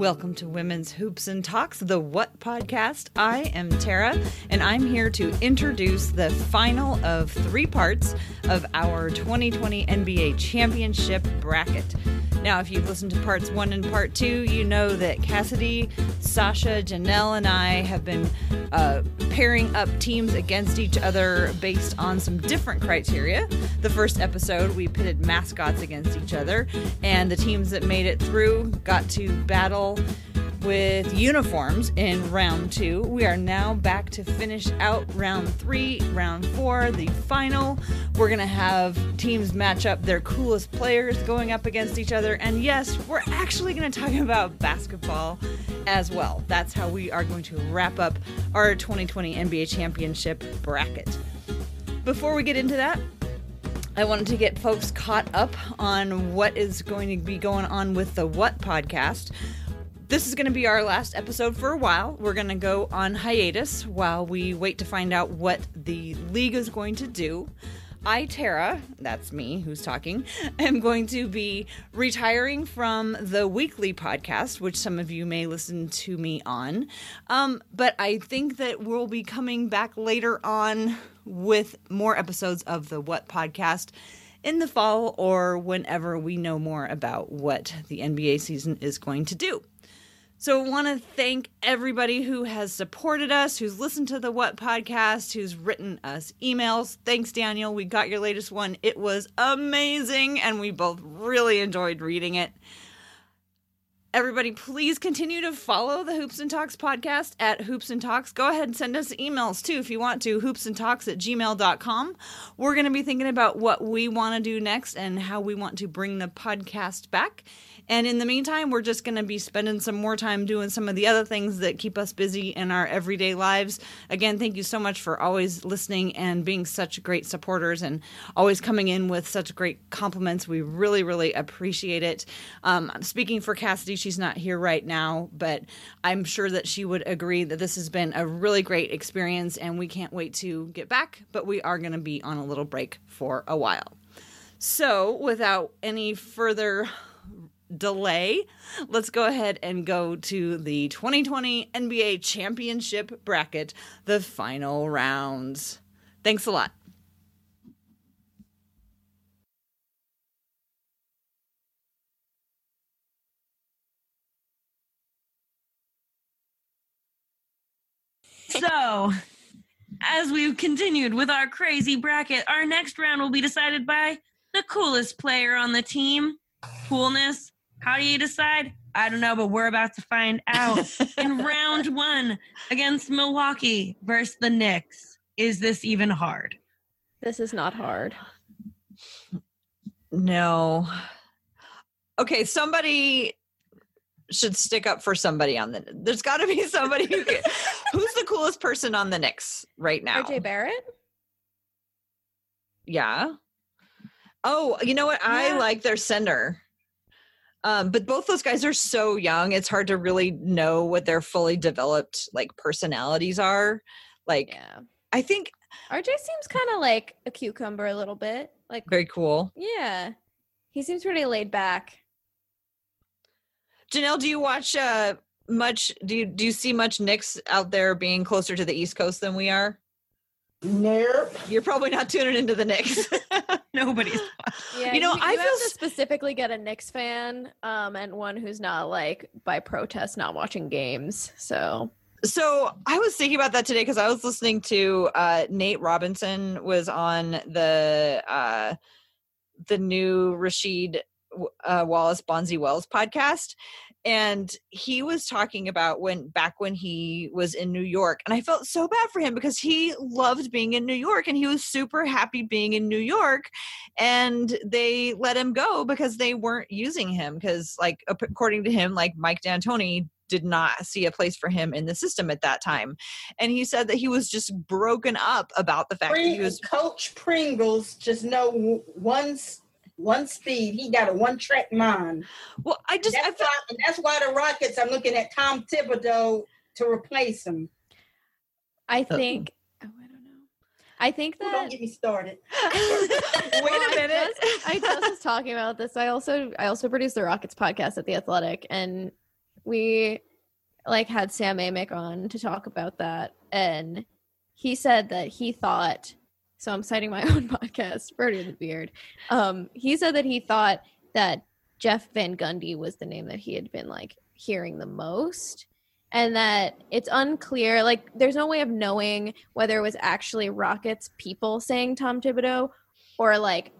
Welcome to Women's Hoops and Talks, the What Podcast. I am Tara, and I'm here to introduce the final of three parts of our 2020 NBA Championship bracket. Now, if you've listened to parts one and part two, you know that Cassidy, Sasha, Janelle, and I have been pairing up teams against each other based on some different criteria. The first episode, we pitted mascots against each other, and the teams that made it through got to battle with uniforms in round two. We are now back to finish out round three, round four, the final. We're going to have teams match up their coolest players going up against each other. And yes, we're actually going to talk about basketball as well. That's how we are going to wrap up our 2020 NBA Championship bracket. Before we get into that, I wanted to get folks caught up on what is going to be going on with the What Podcast. This is going to be our last episode for a while. We're going to go on hiatus while we wait to find out what the league is going to do. I, Tara, that's me who's talking, am going to be retiring from the weekly podcast, which some of you may listen to me on. But I think that we'll be coming back later on with more episodes of the What Podcast in the fall or whenever we know more about what the NBA season is going to do. So I want to thank everybody who has supported us, who's listened to the What Podcast, who's written us emails. Thanks, Daniel. We got your latest one. It was amazing, and we both really enjoyed reading it. Everybody, please continue to follow the Hoops and Talks podcast at Hoops and Talks. Go ahead and send us emails, too, if you want to, hoopsandtalks@gmail.com. We're going to be thinking about what we want to do next and how we want to bring the podcast back. And in the meantime, we're just going to be spending some more time doing some of the other things that keep us busy in our everyday lives. Again, thank you so much for always listening and being such great supporters and always coming in with such great compliments. We really, really appreciate it. Speaking for Cassidy, she's not here right now, but I'm sure that she would agree that this has been a really great experience and we can't wait to get back, but we are going to be on a little break for a while. So without any further delay, let's go ahead and go to the 2020 NBA Championship bracket, the final rounds. Thanks a lot. So, as we've continued with our crazy bracket, our next round will be decided by the coolest player on the team. Coolness. How do you decide? I don't know, but we're about to find out. In round one, against Milwaukee versus the Knicks. Is this even hard? This is not hard. No. Okay, somebody should stick up for somebody on the... There's got to be somebody who can... Who's the coolest person on the Knicks right now? RJ Barrett? Yeah. Oh, you know what? I like their center. But both those guys are so young. It's hard to really know what their fully developed like personalities are. Like, yeah. I think RJ seems kind of like a cucumber a little bit. Like very cool. Yeah. He seems pretty laid back. Janelle, do you watch much? Do you see much Knicks out there being closer to the East Coast than we are? Nope. You're probably not tuning into the Knicks. Nobody's. Yeah, you know, I feel to specifically get a Knicks fan and one who's not like by protest not watching games. So I was thinking about that today because I was listening to Nate Robinson was on the new Rasheed Wallace Bonzi Wells podcast. And he was talking about back when he was in New York. And I felt so bad for him because he loved being in New York and he was super happy being in New York. And they let him go because they weren't using him. Because like, according to him, like Mike D'Antoni did not see a place for him in the system at that time. And he said that he was just broken up about the fact that he was... Coach Pringle's just know one speed. He got a one-track mind. Well, that's why the Rockets, I'm looking at Tom Thibodeau to replace him. I think that... Don't get me started. Wait a minute. I just was talking about this. I also produced the Rockets podcast at The Athletic, and we like had Sam Amick on to talk about that, and he said that he thought, so I'm citing my own podcast, Birdie the Beard, he said that he thought that Jeff Van Gundy was the name that he had been like hearing the most, and that it's unclear, like there's no way of knowing whether it was actually Rockets people saying Tom Thibodeau or like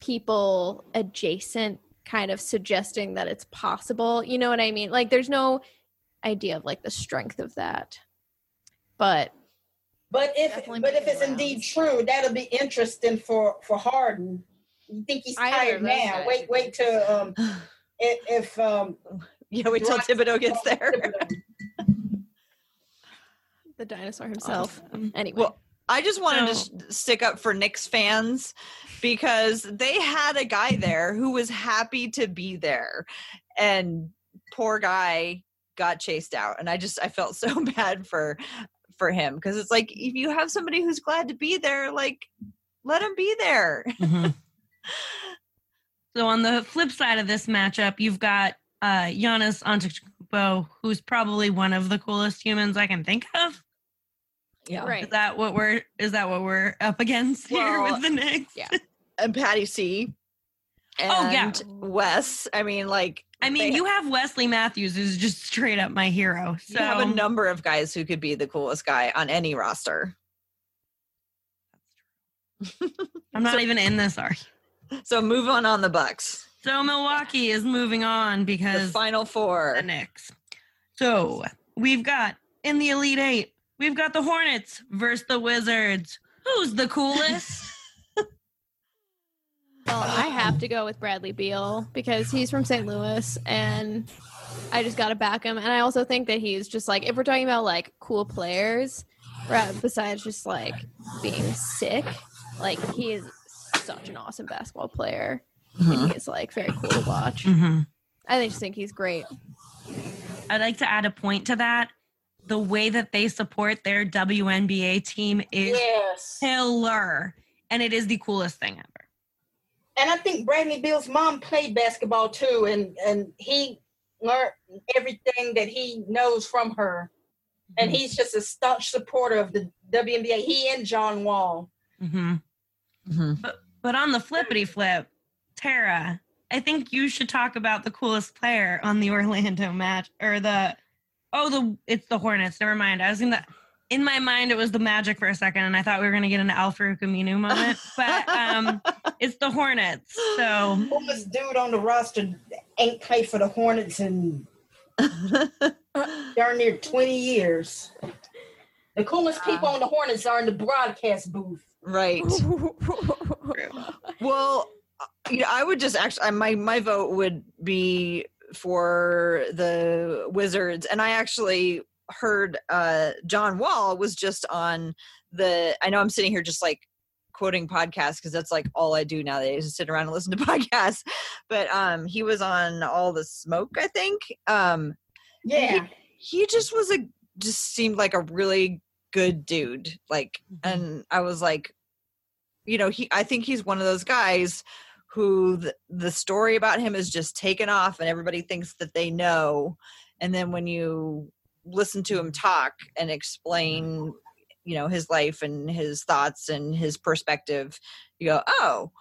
people adjacent kind of suggesting that it's possible. You know what I mean? Like there's no idea of like the strength of that. But if it's indeed true, that'll be interesting for Harden. You think he's tired now? Wait till wait till Thibodeau gets there. The dinosaur himself. Anyway. Well, I just wanted to stick up for Knicks fans because they had a guy there who was happy to be there, and poor guy got chased out. And I felt so bad for him because it's like, if you have somebody who's glad to be there, like let him be there. Mm-hmm. So on the flip side of this matchup, you've got Giannis Antetokounmpo, who's probably one of the coolest humans I can think of. Yeah, right. Is that what we're up against here with the Knicks? Yeah, and Patty C. And Wes. You have Wesley Matthews, who's just straight up my hero. So you have a number of guys who could be the coolest guy on any roster. I'm not even in this arc. So move on the Bucks. So Milwaukee is moving on because the Final Four, the Knicks. So we've got in the Elite Eight. We've got the Hornets versus the Wizards. Who's the coolest? Well, I have to go with Bradley Beal because he's from St. Louis, and I just got to back him. And I also think that he's just like, if we're talking about like cool players, besides just like being sick, like he is such an awesome basketball player. Mm-hmm. And he's like very cool to watch. Mm-hmm. I just think he's great. I'd like to add a point to that. The way that they support their WNBA team is killer, and it is the coolest thing ever. And I think Bradley Beal's mom played basketball too, and he learned everything that he knows from her. Mm-hmm. And he's just a staunch supporter of the WNBA. He and John Wall. Mm-hmm. Mm-hmm. But on the flippity flip, Tara, I think you should talk about the coolest player on the Orlando match or the. It's the Hornets. Never mind. In my mind, it was the Magic for a second, and I thought we were going to get an Al-Farouq Aminu moment, but it's the Hornets. So, this dude on the roster ain't played for the Hornets in darn near 20 years. The coolest people on the Hornets are in the broadcast booth. Right. Well, I would just actually, my vote would be for the Wizards, and I actually heard John Wall was just on the, I know I'm sitting here just like quoting podcasts because that's like all I do nowadays is sit around and listen to podcasts, but he was on All the Smoke, I think. He just was just seemed like a really good dude, like, and I was like, you know, I think he's one of those guys who the story about him is just taken off and everybody thinks that they know. And then when you listen to him talk and explain, you know, his life and his thoughts and his perspective, you go, oh,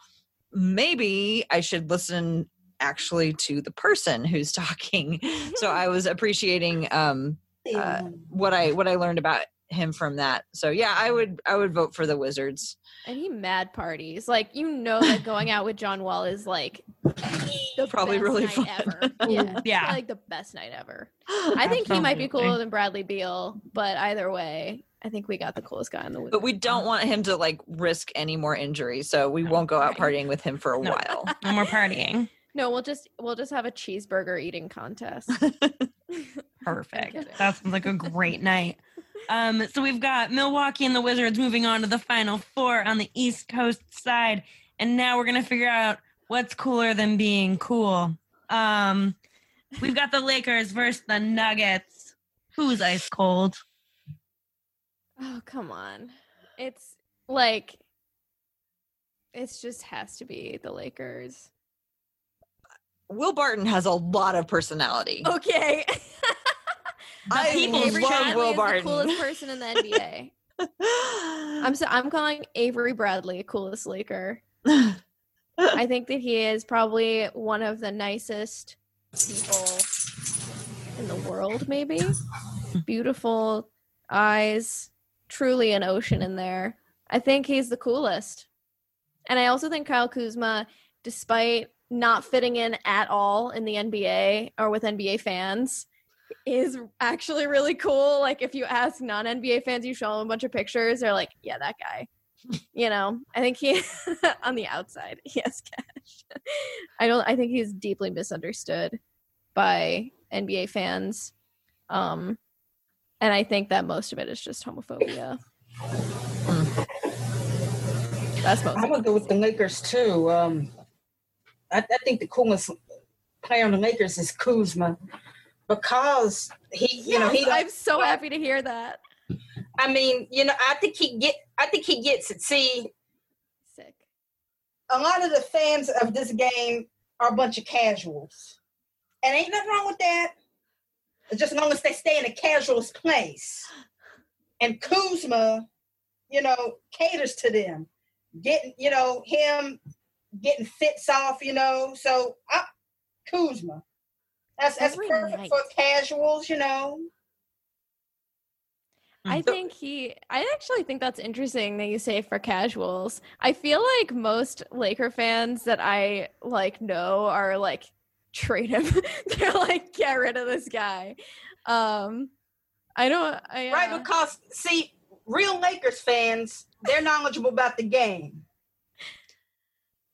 maybe I should listen actually to the person who's talking. So I was appreciating what I learned about him from that. So yeah, I would vote for the Wizards. And he mad parties, like, you know, that going out with John Wall is like the probably best really night fun ever. Yeah. Like the best night ever. I think he might be cooler than Bradley Beal, but either way, I think we got the coolest guy on the Wizards. But we don't want him to like risk any more injury, so we won't go out partying with him for a while. No more partying. No, we'll just have a cheeseburger eating contest. Perfect. That sounds like a great night. So we've got Milwaukee and the Wizards moving on to the Final Four on the East Coast side. And now we're going to figure out what's cooler than being cool. We've got the Lakers versus the Nuggets. Who's ice cold? Oh, come on. It's like, it just has to be the Lakers. Will Barton has a lot of personality. Okay. People love Will Barton. The coolest person in the NBA. I'm calling Avery Bradley coolest Laker. I think that he is probably one of the nicest people in the world, maybe. Beautiful eyes, truly an ocean in there. I think he's the coolest. And I also think Kyle Kuzma, despite not fitting in at all in the NBA or with NBA fans, is actually really cool. Like, if you ask non-NBA fans, you show them a bunch of pictures, they're like, yeah, that guy. You know, I think he, on the outside, he has cash. I think he's deeply misunderstood by NBA fans. And I think that most of it is just homophobia. That's most. I'm going to go with the Lakers, too. I think the coolest player on the Lakers is Kuzma. Because I'm so happy to hear that. I mean, I think he gets it. See, sick. A lot of the fans of this game are a bunch of casuals, and ain't nothing wrong with that. Just as long as they stay in a casual's place. And Kuzma, caters to them. Getting, him getting fits off, So Kuzma, that's perfect for casuals, I actually think that's interesting that you say for casuals. I feel like most Laker fans that I know are trade him. They're get rid of this guy. Right, because see, real Lakers fans, they're knowledgeable about the game.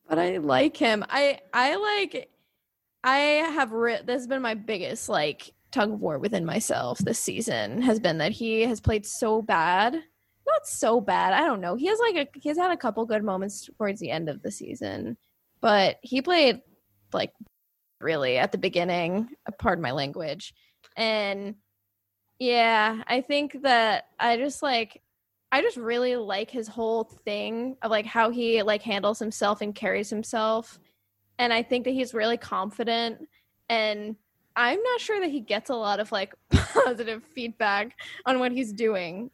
But I like him. This has been my biggest tug of war within myself this season, has been that he has played so bad. Not so bad, I don't know. He's had a couple good moments towards the end of the season, but he played really at the beginning, pardon my language. And yeah, I think that I just really like his whole thing of how he handles himself and carries himself. And I think that he's really confident, and I'm not sure that he gets a lot of positive feedback on what he's doing,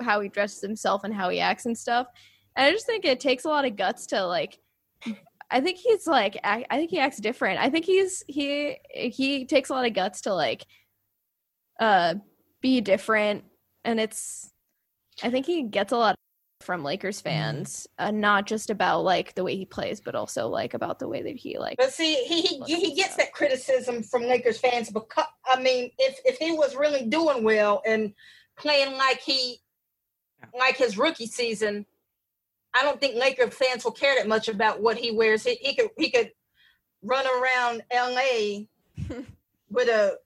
how he dresses himself and how he acts and stuff. And I just think it takes a lot of guts to I think he's I think he acts different. I think he takes a lot of guts to be different, and I think he gets a lot from Lakers fans, not just about the way he plays, but also about the way that he But see, he gets that criticism from Lakers fans because if he was really doing well and playing his rookie season, I don't think Laker fans will care that much about what he wears. He could run around LA with a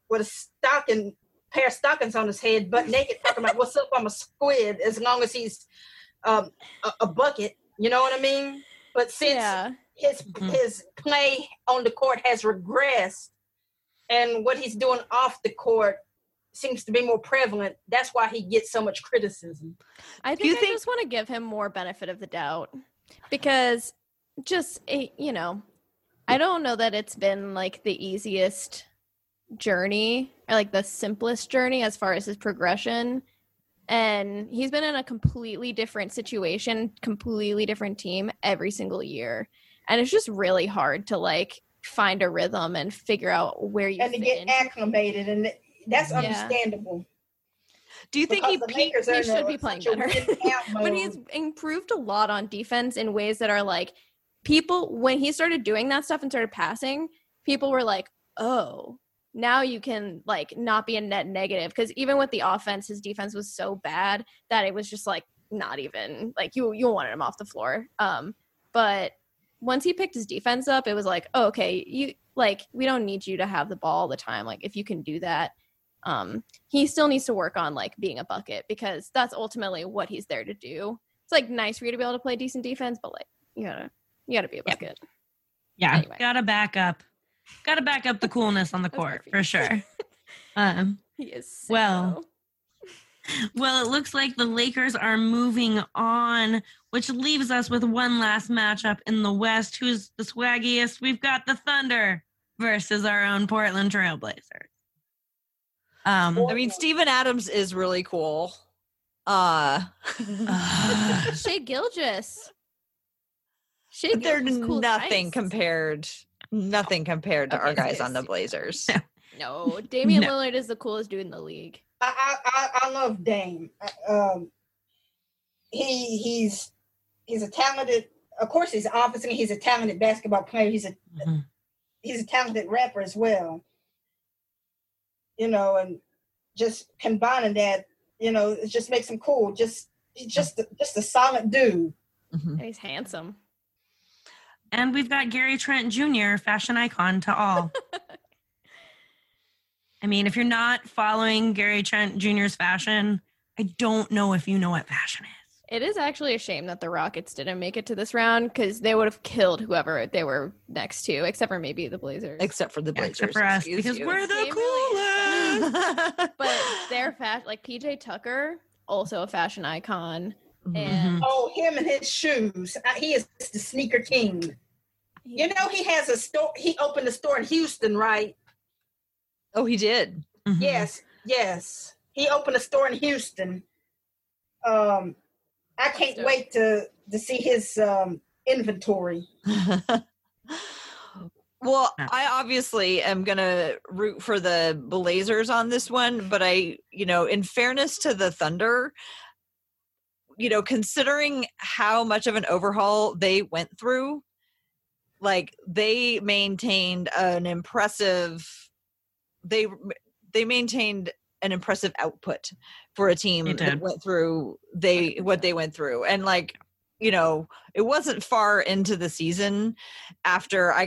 pair of stockings on his head, butt naked, talking about what's up, I'm a squid, as long as he's a bucket. You know what I mean? But since his play on the court has regressed, and what he's doing off the court seems to be more prevalent, that's why he gets so much criticism. I just want to give him more benefit of the doubt, because I don't know that it's been the easiest journey or the simplest journey as far as his progression. And he's been in a completely different situation, completely different team every single year. And it's just really hard to find a rhythm and figure out where you fit in. Get acclimated, and that's understandable. Do you think he should be playing better? But he's improved a lot on defense in ways that are people, when he started doing that stuff and started passing, people were like, oh, now you can not be a net negative. Because even with the offense, his defense was so bad that it was just not even you wanted him off the floor. But once he picked his defense up, it was oh, okay, you we don't need you to have the ball all the time. If you can do that, he still needs to work on being a bucket, because that's ultimately what he's there to do. It's nice for you to be able to play decent defense, but you gotta be a bucket. Yeah, anyway. Gotta back up the coolness on the court for sure. He is so. Well, it looks like the Lakers are moving on, which leaves us with one last matchup in the West. Who's the swaggiest? We've got the Thunder versus our own Portland Trailblazers. I mean, Stephen Adams is really cool. Shai Gilgeous. They're cool nothing compared to our guys on the Blazers. No, Damian Lillard is the coolest dude in the league. I love Dame. He's a talented. Of course, he's obviously he's a talented basketball player. He's a talented rapper as well. You know, and just combining that, you know, it just makes him cool. He's just a solid dude. Mm-hmm. And he's handsome. And we've got Gary Trent Jr., fashion icon to all. I mean, if you're not following Gary Trent Jr.'s fashion, I don't know if you know what fashion is. It is actually a shame that the Rockets didn't make it to this round because they would have killed whoever they were next to, except for maybe the Blazers. Except for the Blazers. Except for us, because we're the coolest. But their fashion, like PJ Tucker, also a fashion icon. Mm-hmm. And him and his shoes. He is the sneaker king. You know, he has a store. He opened a store in Houston, right? Oh, he did? Mm-hmm. Yes. He opened a store in Houston. I can't wait to see his inventory. Well, I obviously am going to root for the Blazers on this one, but in fairness to the Thunder, considering how much of an overhaul they went through, like they maintained an impressive output for a team that went through what they went through. And it wasn't far into the season after I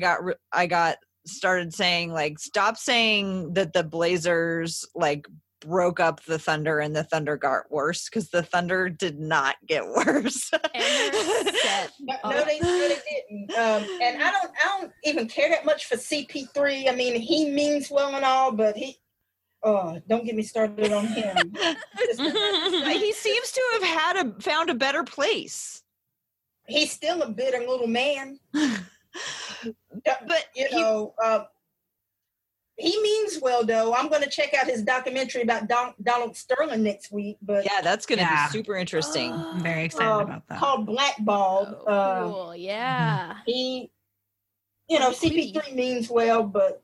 got started saying, like, stop saying that the Blazers like broke up the Thunder and the Thunder got worse, because the Thunder did not get worse. No, they really didn't. And I don't even care that much for CP3. I mean, he means well and all, but don't get me started on him. He seems to have found a better place. He's still a bitter little man. But he means well, though. I'm going to check out his documentary about Donald Sterling next week. But yeah, that's going to be super interesting. I'm very excited about that. Called Blackball. Cool. Yeah. He, CP3 means well, but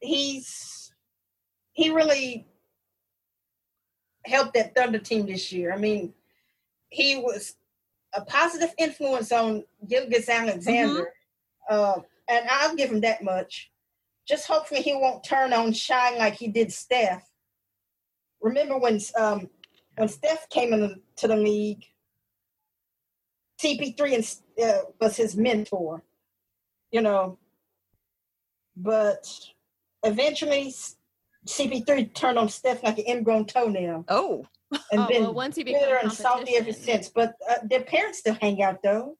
he really helped that Thunder team this year. I mean, he was a positive influence on Gilgeous-Alexander, and I'll give him that much. Just hopefully he won't turn on Shai like he did Steph. Remember when Steph came into the league, CP3 was his mentor, but eventually CP3 turned on Steph like an ingrown toenail. Oh. And once he became bitter and salty ever since. But their parents still hang out, though.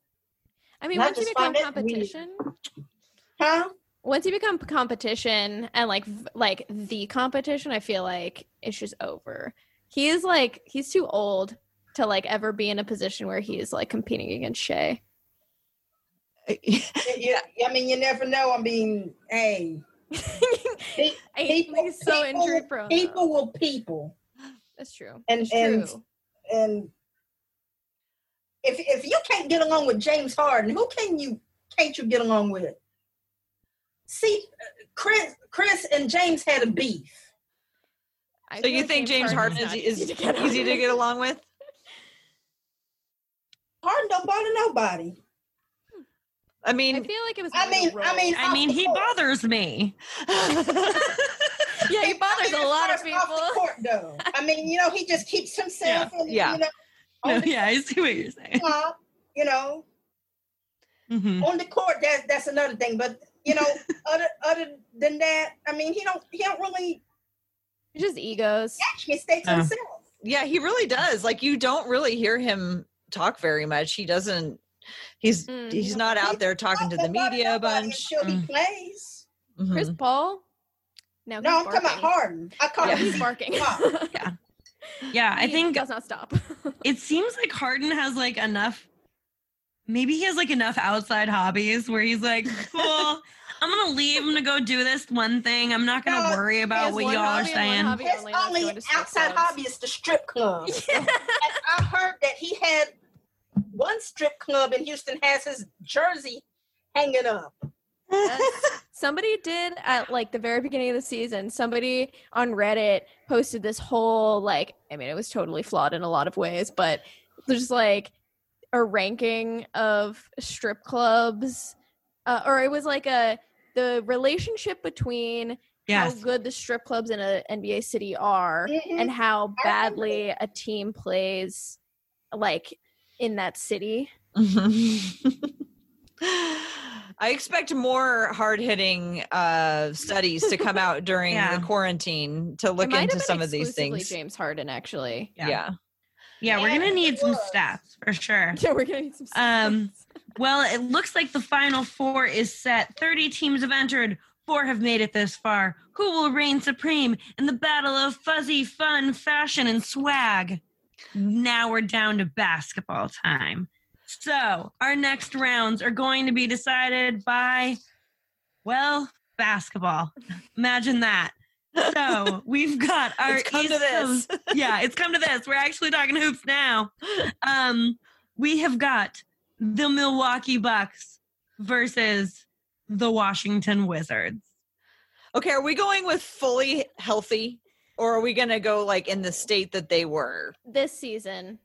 I mean, once you become competition. Once you become competition and like the competition, I feel like it's just over. He is he's too old to ever be in a position where he is competing against Shai. Yeah, I mean, you never know. I mean, hey. People will people. That's true. And if you can't get along with James Harden, who can't you get along with? See, Chris and James had a beef. So you think James Harden is easy to get along with? Harden don't bother nobody. I mean, I feel like it was. I mean, he bothers me. Yeah, he bothers a lot of people. Off the court, though. I mean, he just keeps himself. Yeah. I see what you're saying. On the court, that's another thing. But other than that, I mean, he don't really. It's just egos. He actually stays himself. Yeah, he really does. Like, you don't really hear him talk very much. He doesn't. He's not out there talking to the media a bunch. He plays. Mm-hmm. Chris Paul? No, I'm talking about Harden. I call him he's barking. Yeah. Yeah, I think does not stop. It seems like Harden has enough outside hobbies where he's like, cool, I'm going to leave. I'm going to go do this one thing. I'm not going to worry about what y'all are saying. His only outside hobby is the strip club. Yeah. I heard that he had one strip club in Houston has his jersey hanging up. Somebody did at like the very beginning of the season, somebody on Reddit posted this whole like, I mean, it was totally flawed in a lot of ways, but there's like a ranking of strip clubs or it was like the relationship between how good the strip clubs in an NBA city are and how badly a team plays like in that city. I expect more hard-hitting studies to come out during the quarantine to look into some of these things. James Harden, actually. Yeah, we're going to need some stats for sure. Yeah, we're going to need some stats. Well, it looks like the Final Four is set. 30 teams have entered. 4 have made it this far. Who will reign supreme in the battle of fuzzy, fun, fashion, and swag? Now we're down to basketball time. So our next rounds are going to be decided by, well, basketball. Imagine that. So we've got our it's come to this. We're actually talking hoops now. We have got the Milwaukee Bucks versus the Washington Wizards. Okay, are we going with fully healthy, or are we going to go like in the state that they were this season?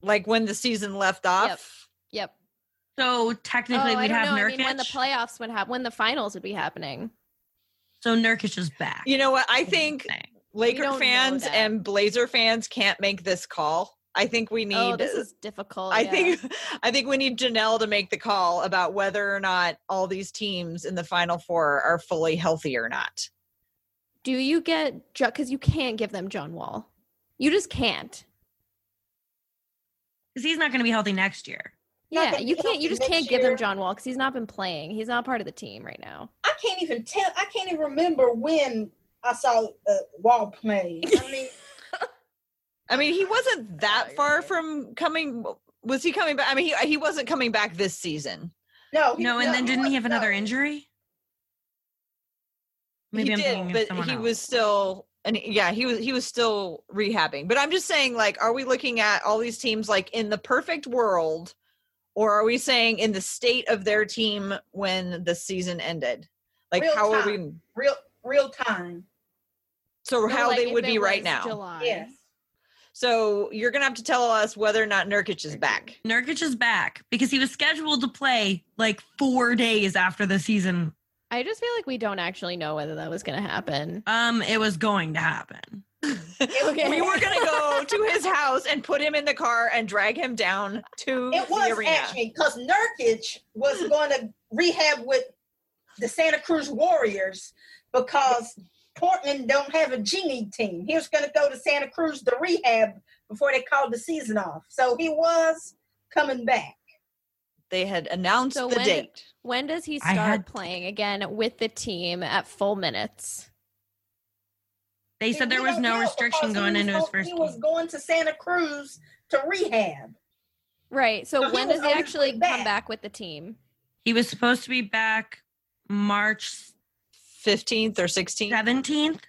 Like when the season left off? Yep. So technically we'd have Nurkic. I mean, when the playoffs would happen, when the finals would be happening. So Nurkic is back. You know what? I think Laker fans and Blazer fans can't make this call. I think we need. Oh, this is difficult. I think we need Janelle to make the call about whether or not all these teams in the Final Four are fully healthy or not. Do you get, because you can't give them John Wall. You just can't. Because he's not going to be healthy next year. Yeah, you can't. You just can't give them John Wall because he's not been playing. He's not part of the team right now. I can't even tell. I can't even remember when I saw Wall play. I mean, he wasn't that far from coming. Was he coming back? I mean, he wasn't coming back this season. No. And then didn't he have another injury? Maybe he did, but he was still. And yeah, he was still rehabbing. But I'm just saying, like, are we looking at all these teams like in the perfect world, or are we saying in the state of their team when the season ended? Like, how are we real time? So how like they would be right now? July. Yes. So you're gonna have to tell us whether or not Nurkic is back. Nurkic is back because he was scheduled to play like 4 days after the season. I just feel like we don't actually know whether that was going to happen. It was going to happen. Okay. We were going to go to his house and put him in the car and drag him down to the arena. Actually because Nurkic was going to rehab with the Santa Cruz Warriors because Portland don't have a G League team. He was going to go to Santa Cruz to rehab before they called the season off. So he was coming back. They had announced the date. When does he start playing again with the team at full minutes? They said there was no restriction going into his first game. He was going to Santa Cruz to rehab. Right. So when does he actually come back with the team? He was supposed to be back March 15th or 16th? 17th?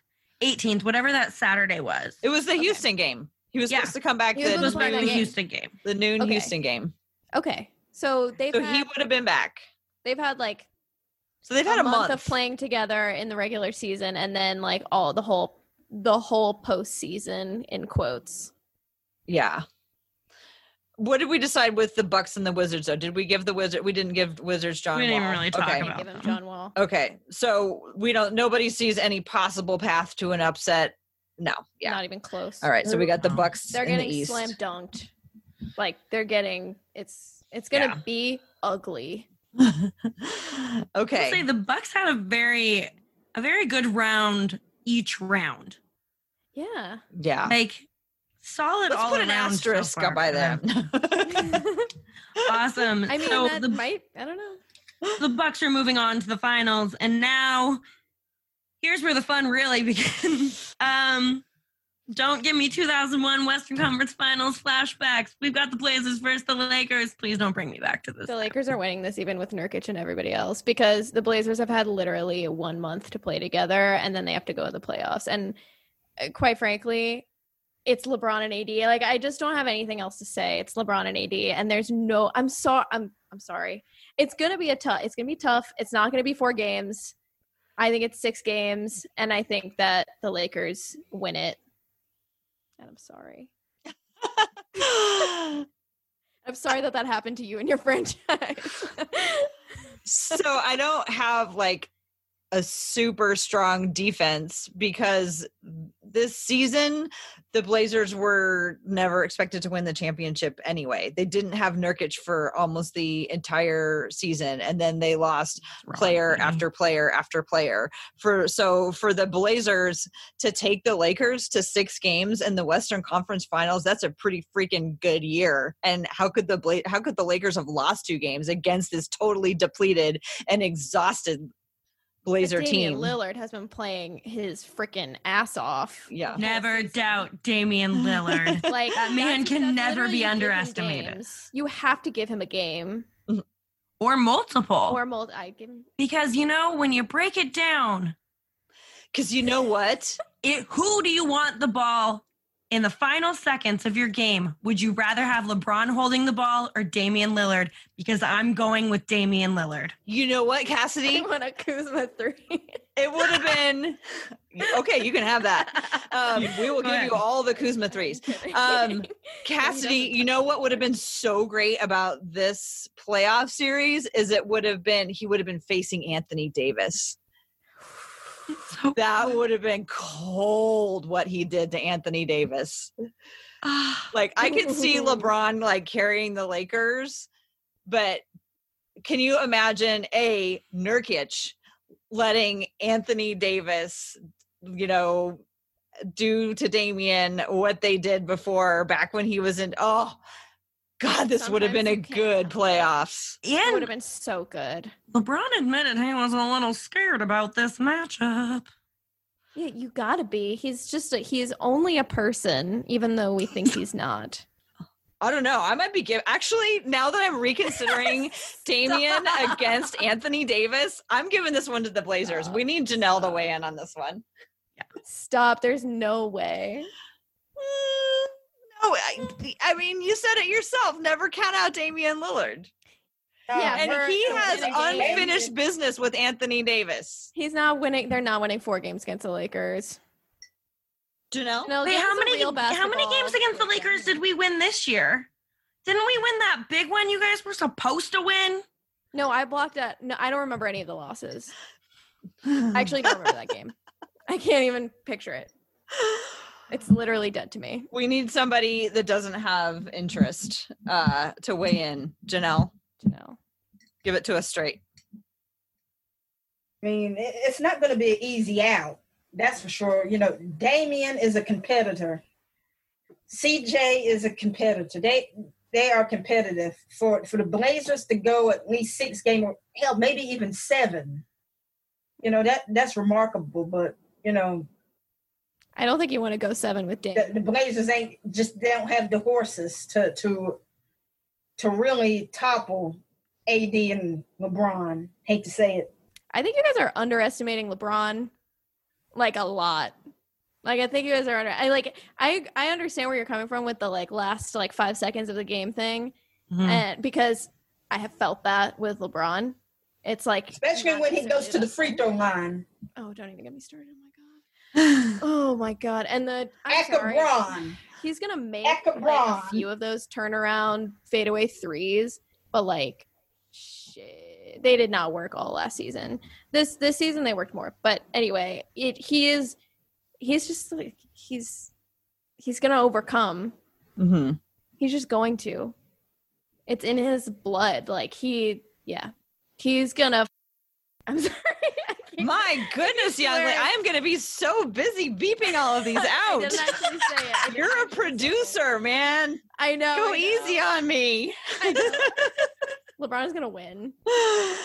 18th, whatever that Saturday was. It was the Houston game. He was supposed to come back the Houston game. The noon Houston game. Okay. So he would have been back. They've had they've had a month of playing together in the regular season, and then like all the whole postseason in quotes. Yeah. What did we decide with the Bucks and the Wizards though? Did we give the Wizards? We didn't give Wizards John Wall. We didn't even really talk about him. John Wall. Okay, so we don't. Nobody sees any possible path to an upset. No, yeah, not even close. All right, so we got the Bucks. They're getting slam dunked. Like they're getting It's going to be ugly. Okay. I'll say the Bucks had a very good round each round. Yeah. Yeah. Like solid all around. Let's put an asterisk up by them. Awesome. I mean, so I don't know. The Bucks are moving on to the finals, and now here's where the fun really begins. Don't give me 2001 Western Conference Finals flashbacks. We've got the Blazers versus the Lakers. Please don't bring me back to this. The Lakers are winning this even with Nurkic and everybody else because the Blazers have had literally 1 month to play together and then they have to go to the playoffs. And quite frankly, it's LeBron and AD. Like, I just don't have anything else to say. It's LeBron and AD, and there's no – I'm sorry. It's going to be tough. It's not going to be 4 games. I think it's 6 games, and I think that the Lakers win it. And I'm sorry. I'm sorry that that happened to you and your franchise. So I don't have like a super strong defense because this season the Blazers were never expected to win the championship anyway. They didn't have Nurkic for almost the entire season, and then they lost player after player after player. So for the Blazers to take the Lakers to 6 games in the Western Conference Finals, that's a pretty freaking good year. And how could the Lakers have lost 2 games against this totally depleted and exhausted Blazer team? Lillard has been playing his freaking ass off. Yeah. Never doubt Damian Lillard. Like, that man can never be underestimated. You have to give him a game. Or multiple. Because, you know, when you break it down. Because you know what? Who do you want the ball in the final seconds of your game? Would you rather have LeBron holding the ball or Damian Lillard? Because I'm going with Damian Lillard. You know what, Cassidy? I want a Kuzma 3. It would have been... Okay, you can have that. We will give you all the Kuzma 3s. Cassidy, you know what would have been so great about this playoff series is he would have been facing Anthony Davis. So that would have been cold what he did to Anthony Davis. Like, I could see LeBron like carrying the Lakers, but can you imagine Nurkic letting Anthony Davis, you know, do to Damian what they did before back when he was in? Oh God, this would have been a good playoffs. Yeah, it would have been so good. LeBron admitted he was a little scared about this matchup. Yeah, you gotta be. He's just he's only a person, even though we think he's not. I don't know. I might be actually, now that I'm reconsidering Damian against Anthony Davis, I'm giving this one to the Blazers. We need Janelle to weigh in on this one. Yeah. Stop. There's no way. Oh, I mean, you said it yourself. Never count out Damian Lillard. Yeah, and he has unfinished business with Anthony Davis. He's not winning. They're not winning 4 games against the Lakers. Janelle? No, how many games against the Lakers did we win this year? Didn't we win that big one you guys were supposed to win? No, I blocked that. No, I don't remember any of the losses. I actually don't remember that game. I can't even picture it. It's literally dead to me. We need somebody that doesn't have interest to weigh in. Janelle. Give it to us straight. I mean, it's not going to be an easy out. That's for sure. You know, Damian is a competitor. CJ is a competitor. They are competitive. For the Blazers to go at least 6 games, or hell, maybe even 7. You know, that's remarkable. But, you know, I don't think you want to go 7 with Dame. The Blazers they don't have the horses to really topple AD and LeBron. Hate to say it. I think you guys are underestimating LeBron like a lot. Like, I think you guys are I understand where you're coming from with the like last like 5 seconds of the game thing. Mm-hmm. And because I have felt that with LeBron. It's like, especially when he goes to the free throw line. Oh, don't even get me started. Oh my God. And he's going to make like, a few of those turnaround fadeaway 3s, but like, shit, they did not work all last season. This season they worked more, but anyway, he's going to overcome. Mm-hmm. He's just going to, it's in his blood. Like he's gonna, I'm sorry. My goodness, young lady, I am going to be so busy beeping all of these out. I didn't actually say it. You're a producer, man. I know. Go easy on me. LeBron's going to win.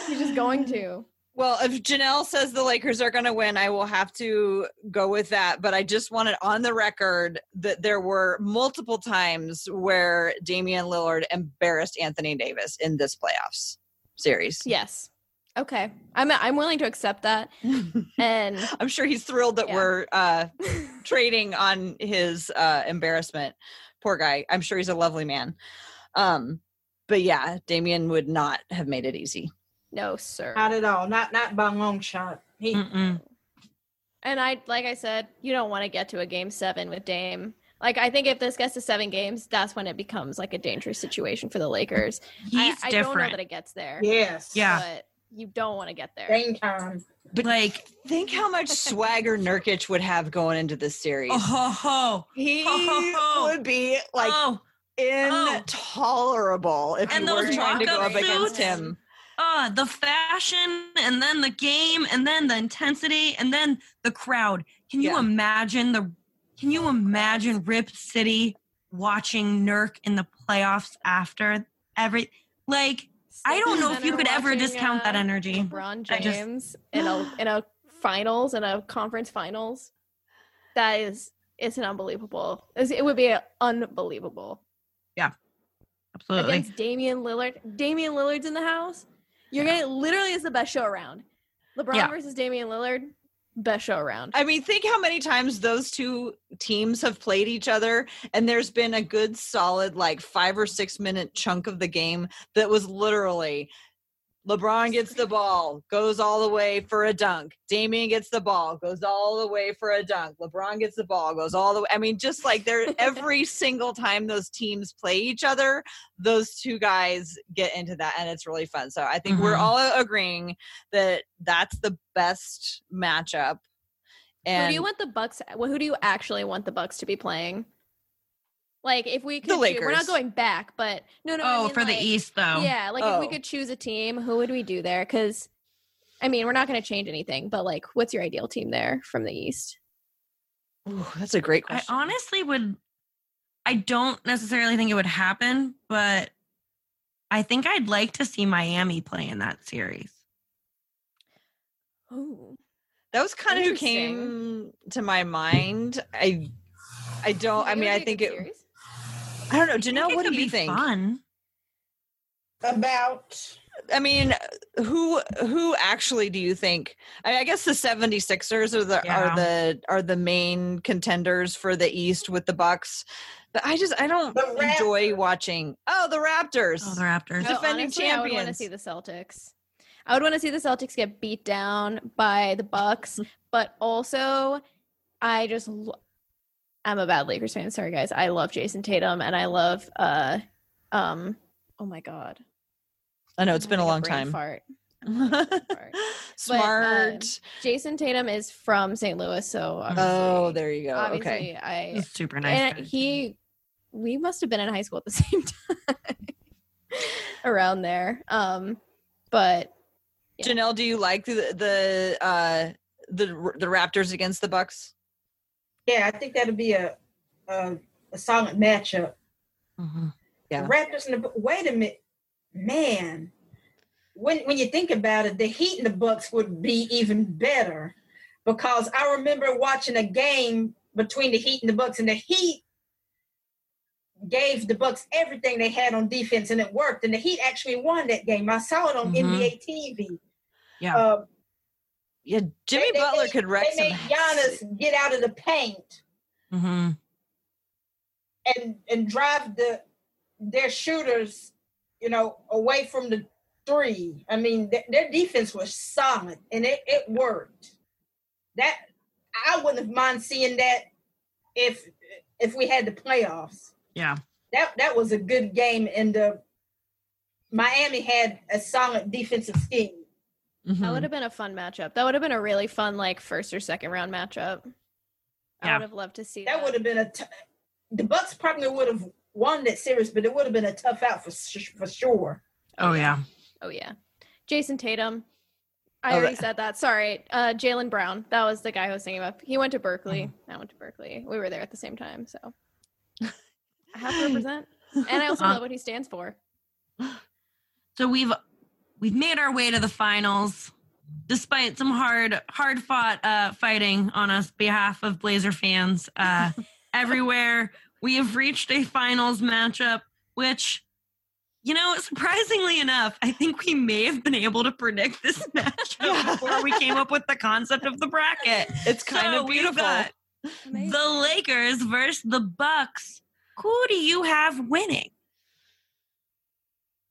He's just going to. Well, if Janelle says the Lakers are going to win, I will have to go with that. But I just want it on the record that there were multiple times where Damian Lillard embarrassed Anthony Davis in this playoffs series. Yes. Okay. I'm willing to accept that. And I'm sure he's thrilled that we're trading on his embarrassment. Poor guy. I'm sure he's a lovely man. But yeah, Damian would not have made it easy. No, sir. Not at all. Not by a long shot. And like I said, you don't want to get to a game 7 with Dame. Like, I think if this gets to 7 games, that's when it becomes like a dangerous situation for the Lakers. I don't know that it gets there. Yes. Yeah. But you don't want to get there. But like, think how much swagger Nurkic would have going into this series. He would be like intolerable if you were trying to go up against him. The fashion, and then the game, and then the intensity, and then the crowd. Can you imagine Can you imagine Rip City watching Nurk in the playoffs after every I don't know if you could ever discount that energy. LeBron James in a finals, in a conference finals. That is, it's an unbelievable. It would be unbelievable. Yeah, absolutely. Against Damian Lillard. Damian Lillard's in the house. You're gonna literally is the best show around. LeBron versus Damian Lillard, best show around. I mean, think how many times those two teams have played each other, and there's been a good solid 5 or 6 minute chunk of the game that was literally LeBron gets the ball, goes all the way for a dunk. Damian gets the ball, goes all the way for a dunk. LeBron gets the ball, goes all the way. I mean, just like they're every single time those teams play each other, those two guys get into that, and it's really fun. So I think we're all agreeing that that's the best matchup. And who do you actually want the Bucks to be playing? Like, if we could, we're not going back, but no. Oh, I mean, for the East, though. Yeah, if we could choose a team, who would we do there? Because, I mean, we're not going to change anything, but what's your ideal team there from the East? Ooh, that's a great question. I honestly I don't necessarily think it would happen, but I think I'd like to see Miami play in that series. Oh, that was kind of who came to my mind. I think it. Series? I don't know. Janelle, what do you think? Fun. About? I mean, who actually do you think? I guess the 76ers are the main contenders for the East with the Bucks. But I don't enjoy watching. Oh, the Raptors. No, defending champions. I would want to see the Celtics. I would want to see the Celtics get beat down by the Bucks, but also I'm a bad Lakers fan. Sorry, guys. I love Jason Tatum, and I love oh my god. I know it's been a long time. Smart. But, Jason Tatum is from St. Louis, so there you go. Obviously, okay. He's super nice. And we must have been in high school at the same time, around there. But yeah. Janelle, do you like the Raptors against the Bucks? Yeah, I think that'll be a solid matchup. Mm-hmm. Yeah. The Raptors and the wait a minute, man. When you think about it, the Heat and the Bucks would be even better, because I remember watching a game between the Heat and the Bucks, and the Heat gave the Bucks everything they had on defense, and it worked. And the Heat actually won that game. I saw it on NBA TV. Yeah. Yeah, Jimmy Butler could wreck some. They made Giannis get out of the paint and drive their shooters, away from the three. I mean, their defense was solid, and it worked. That I wouldn't have mind seeing that if we had the playoffs. Yeah, that was a good game, and Miami had a solid defensive scheme. Mm-hmm. That would have been a fun matchup. That would have been a really fun, first or second round matchup. Yeah. I would have loved to see that. That would have been the Bucks probably would have won that series, but it would have been a tough out for sure. Oh, yeah. Oh, yeah. Jason Tatum. I already said that. Sorry. Jaylen Brown. That was the guy I was thinking about. He went to Berkeley. Mm-hmm. I went to Berkeley. We were there at the same time, so. I have to represent. And I also love what he stands for. So we've made our way to the finals. despite some hard fought fighting on us behalf of Blazer fans everywhere, we have reached a finals matchup, which, you know, surprisingly enough, I think we may have been able to predict this matchup before we came up with the concept of the bracket. It's kind of beautiful. The Lakers versus the Bucks. Who do you have winning?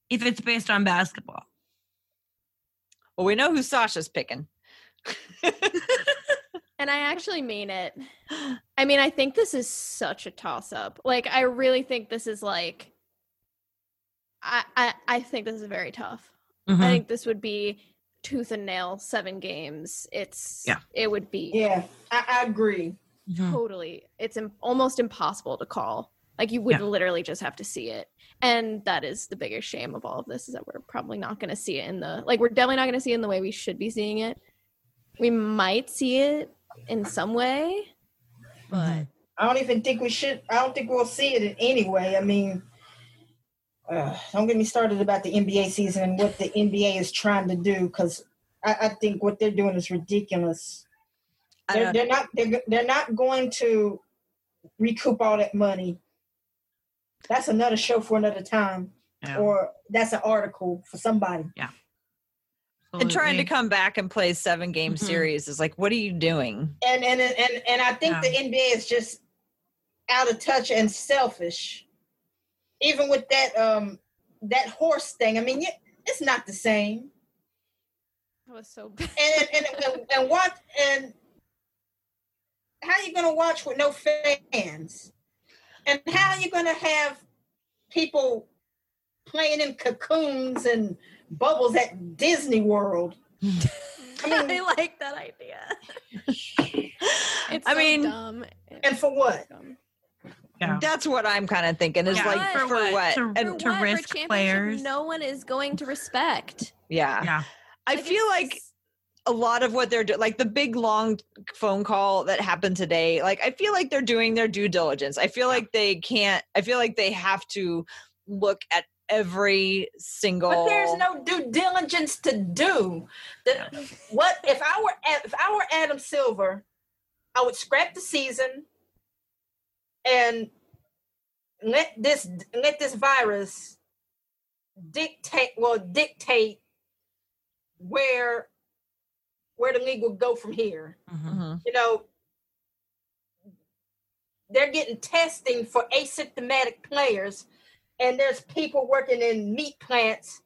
If it's based on basketball. Well, we know who Sasha's picking. And I actually mean it. I mean, I think this is such a toss-up. Like, I really think this is like, I think this is very tough. Mm-hmm. I think this would be tooth and nail, 7 games. It would be. Yeah, I agree. Totally. It's almost impossible to call. Like, you would literally just have to see it. And that is the biggest shame of all of this, is that we're probably not going to see it in the, like, we're definitely not going to see it in the way we should be seeing it. We might see it in some way, but I don't even think we should. I don't think we'll see it in any way. I mean, don't get me started about the NBA season and what the NBA is trying to do, because I think what they're doing is ridiculous. They're not going to recoup all that money. That's another show for another time, or that's an article for somebody. Yeah. Absolutely. And trying to come back and play 7-game series is like, what are you doing? And I think the NBA is just out of touch and selfish. Even with that that horse thing, I mean, it's not the same. That was so bad. And what? And how are you going to watch with no fans? And how are you going to have people playing in cocoons and bubbles at Disney World? I mean, I like that idea. It's dumb. And for what? Yeah. That's what I'm kind of thinking. Is like, for what? To risk players. No one is going to respect. Yeah. I feel like a lot of what they're doing, like the big long phone call that happened today, like I feel like they're doing their due diligence. I feel like they can't, I feel like they have to look at every single. But there's no due diligence to do. What if I were Adam Silver, I would scrap the season and let this virus dictate where the league will go from here. Mm-hmm. You know, they're getting testing for asymptomatic players, and there's people working in meat plants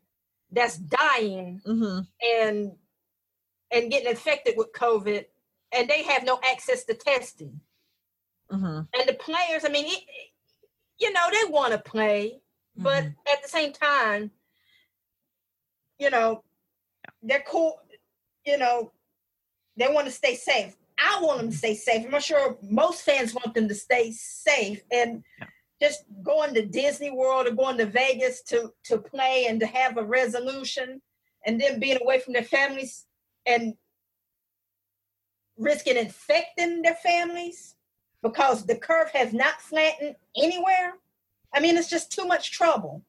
that's dying and getting infected with COVID, and they have no access to testing. Mm-hmm. And the players, I mean, they want to play, but at the same time, you know, they're cool. You know, they want to stay safe. I want them to stay safe. I'm sure most fans want them to stay safe. And just going to Disney World or going to Vegas to play and to have a resolution, and then being away from their families and risking infecting their families because the curve has not flattened anywhere. I mean, it's just too much trouble.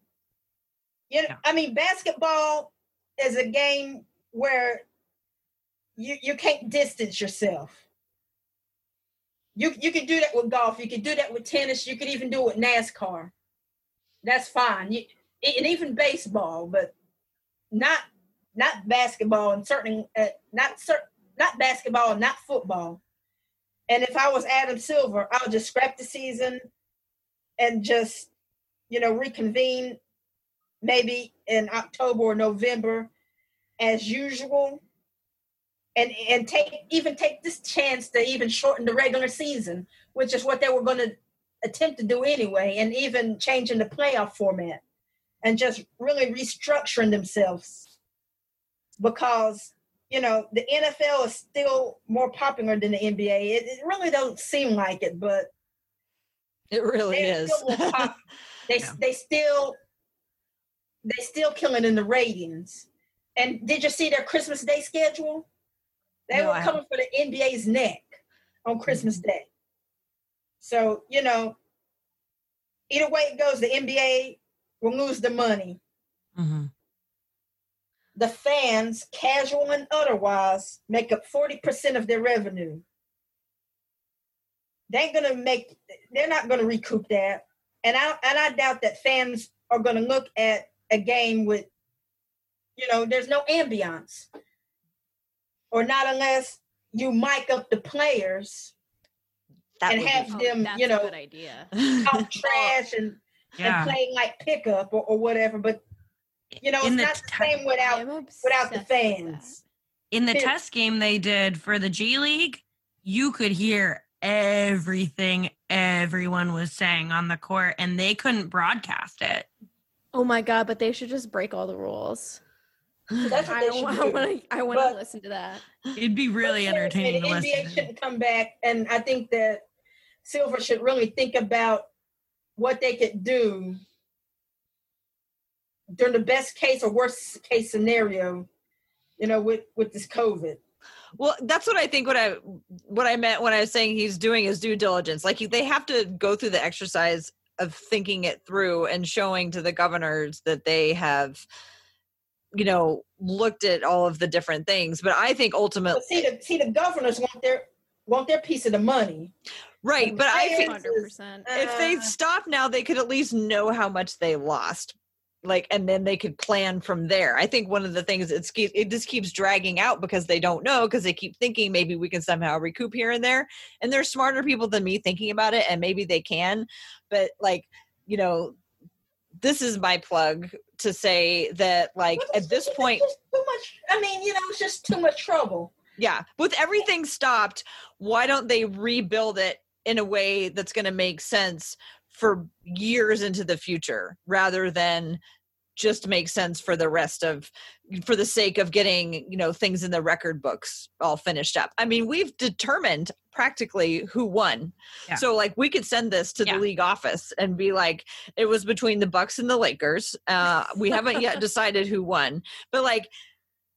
You know, I mean, basketball is a game where you can't distance yourself. You can do that with golf. You can do that with tennis. You can even do it with NASCAR. That's fine. And even baseball, but not basketball, and certainly not basketball and not football. And if I was Adam Silver, I would just scrap the season and just, you know, reconvene maybe in October or November as usual. And take this chance to even shorten the regular season, which is what they were going to attempt to do anyway, and even changing the playoff format and just really restructuring themselves, because, you know, the NFL is still more popular than the NBA. It really don't seem like it, but it really is. They still killing in the ratings. And did you see their Christmas Day schedule? They were coming for the NBA's neck on Christmas Day. So, you know, either way it goes, the NBA will lose the money. Mm-hmm. the fans, casual and otherwise, make up 40% of their revenue. They're not gonna recoup that. And I doubt that fans are gonna look at a game with, there's no ambiance. Or not unless you mic up the players and have them, a good idea. Talk trash and play like pickup or whatever. But it's not the same without the fans. In the test game they did for the G League, you could hear everything everyone was saying on the court, and they couldn't broadcast it. Oh my God, but they should just break all the rules. That's what I want to listen to that. It'd be really entertaining. The NBA shouldn't come back, and I think that Silver should really think about what they could do during the best case or worst case scenario, with this COVID. Well, that's what I think. What I meant when I was saying he's doing his due diligence. Like they have to go through the exercise of thinking it through and showing to the governors that they have, looked at all of the different things. But I think ultimately, the governors want their piece of the money, right? But I think 100%. If they stop now, they could at least know how much they lost. And then they could plan from there. I think one of the things it just keeps dragging out because they don't know, because they keep thinking maybe we can somehow recoup here and there. And they're smarter people than me thinking about it, and maybe they can. But this is my plug to say that at this point, it's just too much. It's just too much trouble. Yeah. With everything stopped, why don't they rebuild it in a way that's going to make sense for years into the future, rather than just make sense for the sake of getting, things in the record books all finished up. We've determined practically who won. Yeah. So we could send this to the league office and be like, it was between the Bucks and the Lakers. We haven't yet decided who won, but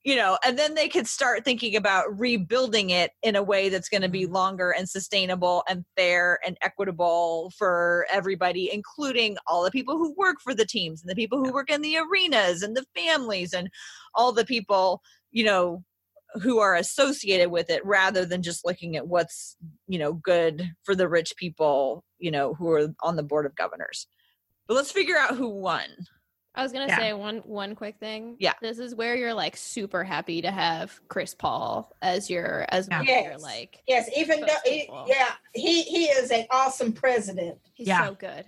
and then they could start thinking about rebuilding it in a way that's going to be longer and sustainable and fair and equitable for everybody, including all the people who work for the teams and the people who work in the arenas and the families and all the people, who are associated with it, rather than just looking at what's, good for the rich people, who are on the board of governors. But let's figure out who won. I was going to say one quick thing. Yeah. This is where you're super happy to have Chris Paul Yes, even though he is an awesome president. He's so good.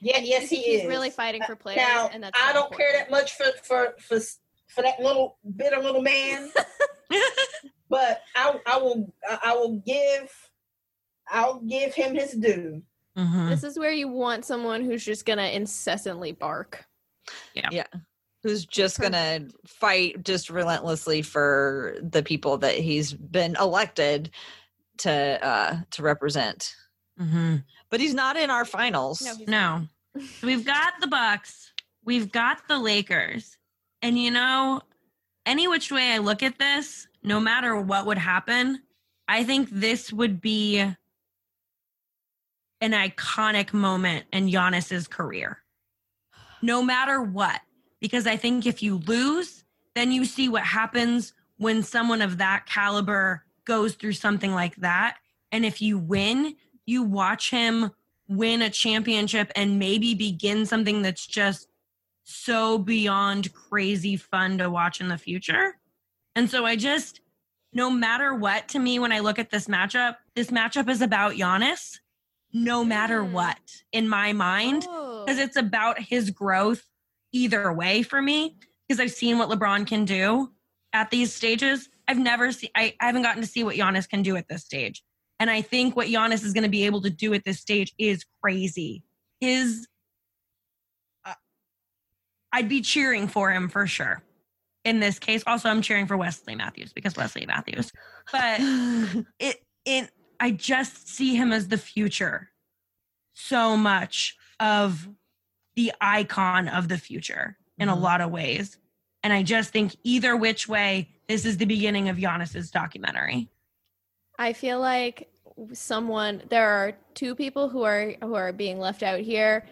Yeah, yes he's really fighting for players now, and that's I don't care that much for that little man. But I'll give him his due. Mm-hmm. This is where you want someone who's just going to incessantly bark. Yeah. Who's just going to fight just relentlessly for the people that he's been elected to represent. Mm-hmm. But he's not in our finals. No. We've got the Bucks. We've got the Lakers. And any which way I look at this, no matter what would happen, I think this would be an iconic moment in Giannis's career. No matter what, because I think if you lose, then you see what happens when someone of that caliber goes through something like that. And if you win, you watch him win a championship and maybe begin something that's just so beyond crazy fun to watch in the future. And so no matter what, to me, when I look at this matchup is about Giannis. No matter what, in my mind, because it's about his growth either way for me, because I've seen what LeBron can do at these stages. I haven't gotten to see what Giannis can do at this stage. And I think what Giannis is going to be able to do at this stage is crazy. I'd be cheering for him for sure. In this case, also I'm cheering for Wesley Matthews because Wesley Matthews. But I just see him as the future. So much of the icon of the future in a lot of ways. And I just think either which way, this is the beginning of Giannis's documentary. I feel like there are two people who are being left out here.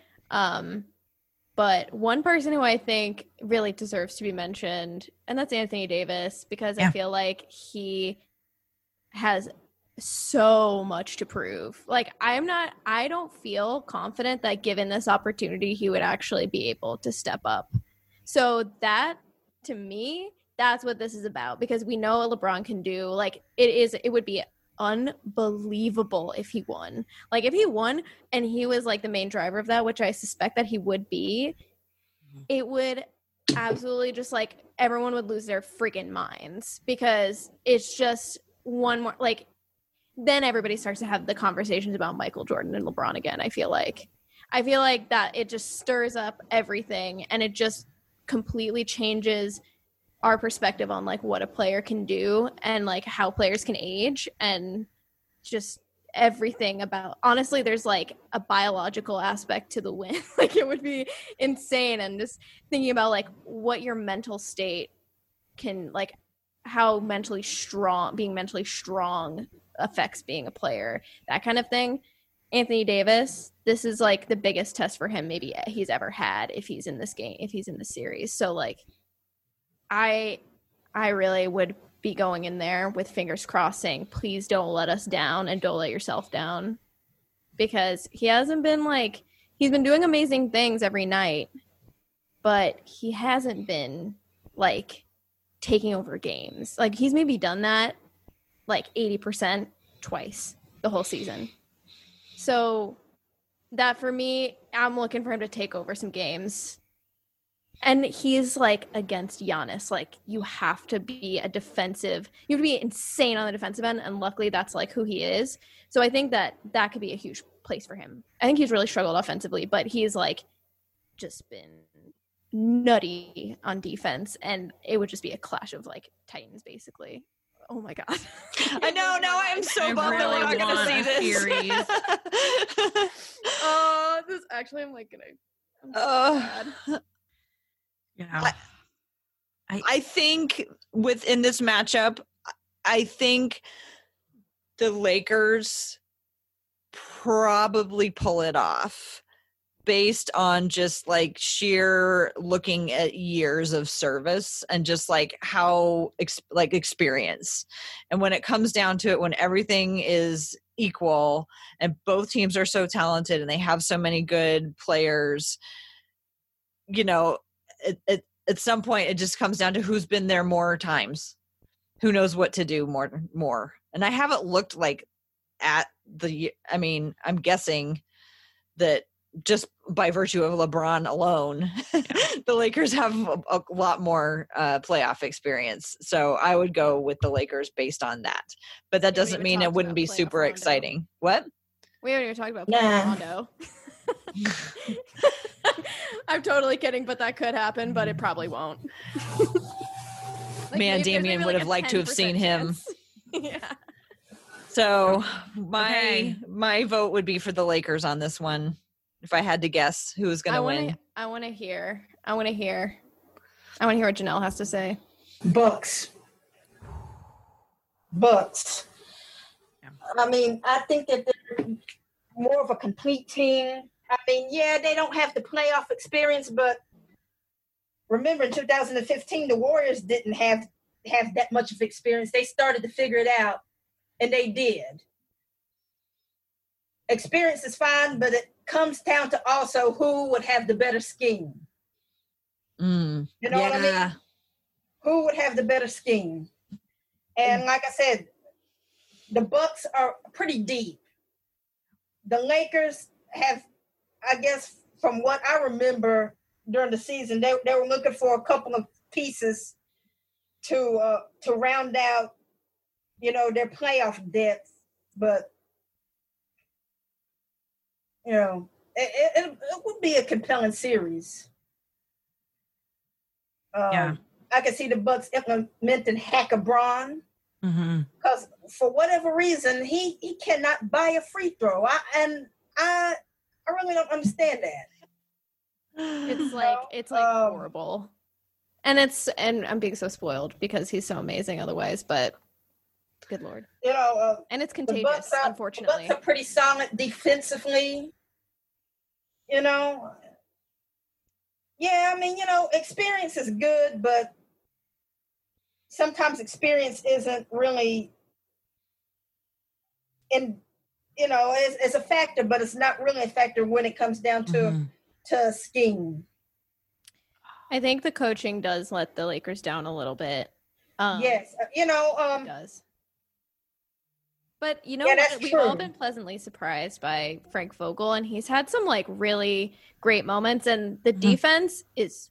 But one person who I think really deserves to be mentioned, and that's Anthony Davis, because I feel like he has so much to prove. Like, I don't feel confident that given this opportunity, he would actually be able to step up. So that, to me, that's what this is about, because we know what LeBron can do. Like, it would be unbelievable if he won. Like, if he won and he was like the main driver of that, which I suspect that he would be, it would absolutely just, like, everyone would lose their freaking minds, because it's just one more, like, then everybody starts to have the conversations about Michael Jordan and LeBron again. I feel like that it just stirs up everything, and it just completely changes our perspective on, like, what a player can do and, like, how players can age and just everything about – honestly, there's, like, a biological aspect to the win. Like, it would be insane. And just thinking about, like, what your mental state can – like, how mentally strong – being mentally strong affects being a player, that kind of thing. Anthony Davis, this is, like, the biggest test for him maybe he's ever had if he's in this game, if he's in the series. So, like – I really would be going in there with fingers crossed saying, please don't let us down and don't let yourself down, because he hasn't been, like, he's been doing amazing things every night, but he hasn't been, like, taking over games. Like, he's maybe done that, like, 80% twice the whole season. So that, for me, I'm looking for him to take over some games. And he's, like, against Giannis. Like, you have to be you have to be insane on the defensive end, and luckily that's, like, who he is. So I think that could be a huge place for him. I think he's really struggled offensively, but he's, like, just been nutty on defense, and it would just be a clash of, like, Titans, basically. Oh, my God. I know. No, I am so bummed that we're not going to see this. Oh, this actually, I'm, like, going to – oh, God. You know, I think within this matchup, I think the Lakers probably pull it off based on just, like, sheer looking at years of service and just, like, how experience. And when it comes down to it, when everything is equal and both teams are so talented and they have so many good players, you know, at some point it just comes down to who's been there more times, who knows what to do more. And I haven't looked, like, at the, I mean, I'm guessing that just by virtue of LeBron alone, the Lakers have a lot more playoff experience. So I would go with the Lakers based on that, but that doesn't mean it wouldn't be super exciting. What? We haven't even talked about playoff Rondo. I'm totally kidding, but that could happen, but it probably won't. Like, man, Damian would have liked to have seen chance. Him. Yeah. So my vote would be for the Lakers on this one, if I had to guess who was going to win. I want to hear what Janelle has to say. Bucks. Yeah. I mean, I think that they're more of a complete team. I mean, yeah, they don't have the playoff experience, but remember in 2015, the Warriors didn't have that much of experience. They started to figure it out, and they did. Experience is fine, but it comes down to also who would have the better scheme. You know what I mean? Who would have the better scheme? And like I said, the Bucks are pretty deep. The Lakers have... I guess from what I remember during the season, they were looking for a couple of pieces to round out, you know, their playoff depth. But, you know, it would be a compelling series. I could see the Bucks implementing Hack-a-Bron. Because for whatever reason, he cannot buy a free throw. I really don't understand that. It's horrible, and I'm being so spoiled because he's so amazing otherwise. But good Lord, you know, and it's contagious. Unfortunately, the Bucks are pretty solid defensively. You know, Yeah, I mean, you know, experience is good, but sometimes experience isn't really in, you know, it's a factor, but it's not really a factor when it comes down to to scheme. I think the coaching does let the Lakers down a little bit. Yes, you know, it does. But you know what? We've all been pleasantly surprised by Frank Vogel, and he's had some like really great moments, and the defense is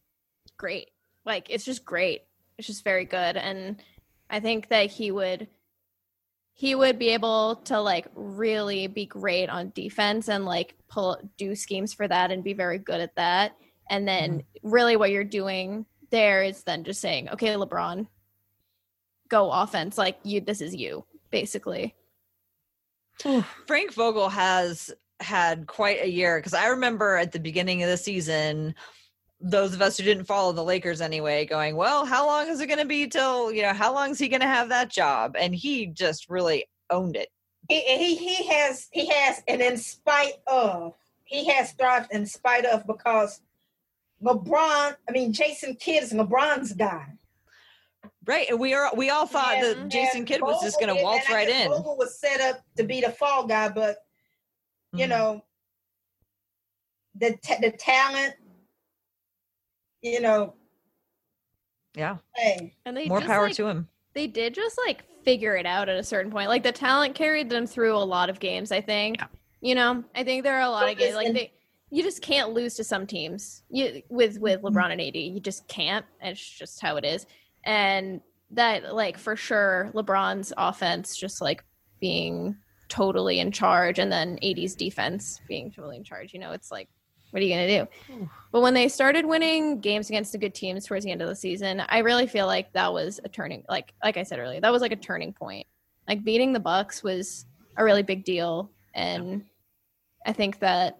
great. Like, it's just great. It's just very good. And I think that he would be able to like really be great on defense and like do schemes for that and be very good at that. And then really what you're doing there is then just saying, okay, LeBron, go offense. Like, this is you, basically. Frank Vogel has had quite a year, because I remember at the beginning of the season, those of us who didn't follow the Lakers anyway, going, well, how long is it going to be till, you know, how long is he going to have that job? And he just really owned it. He has, and in spite of, he has thrived in spite of, because Jason Kidd is LeBron's guy. Right, and we all thought that Jason Kidd was just going to waltz right in. Vogel was set up to be the fall guy, but you know, the talent, you know, and they more power to him. They did just like figure it out at a certain point. Like, the talent carried them through a lot of games. I think you know, I think there are a lot of games like you just can't lose to some teams. With LeBron and AD, you just can't. It's just how it is. And that, like, for sure, LeBron's offense just, like, being totally in charge, and then AD's defense being totally in charge. You know, it's like, what are you going to do? But when they started winning games against the good teams towards the end of the season, I really feel like that was a turning, like I said earlier, that was, like, a turning point. Like, beating the Bucks was a really big deal, and I think that,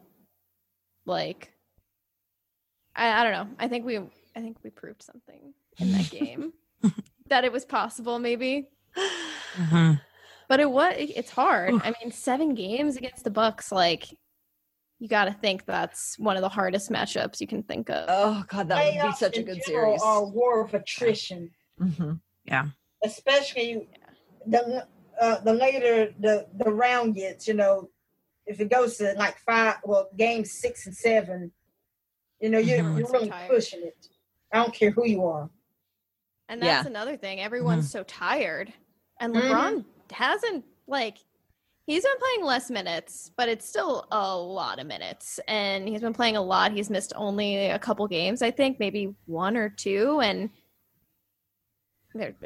like, I don't know. I think we proved something in that game that it was possible, maybe. But it's hard. I mean, 7 games against the Bucks, like, you gotta think that's one of the hardest matchups you can think of. Oh god, that would be such a good series. War of attrition. Especially the later the round gets, you know, if it goes to like games 6 and 7, you know, you're really pushing it. I don't care who you are. And that's another thing. Everyone's so tired. And LeBron hasn't, like, he's been playing less minutes, but it's still a lot of minutes. And he's been playing a lot. He's missed only a couple games, I think, maybe 1 or 2. And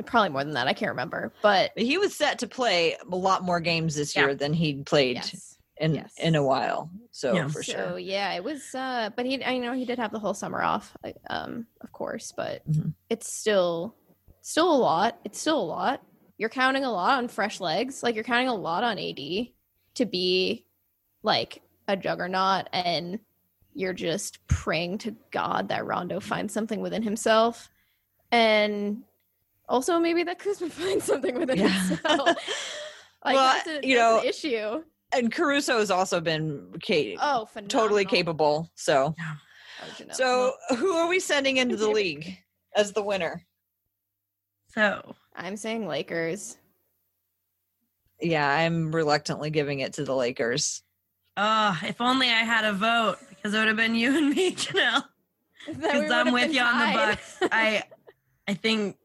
probably more than that. I can't remember. But he was set to play a lot more games this year than he'd played in a while. So for sure. So it was but he did have the whole summer off, of course, but it's still a lot. It's still a lot. You're counting a lot on fresh legs. Like, you're counting a lot on AD to be like a juggernaut, and you're just praying to God that Rondo finds something within himself, and also maybe that Kuzma finds something within himself. Like, well, that's an issue. And Caruso has also been totally capable. So, who are we sending into the league as the winner? So I'm saying Lakers. Yeah, I'm reluctantly giving it to the Lakers. Oh, if only I had a vote, because it would have been you and me, Janelle. Because I'm with you on the Bucks. I think,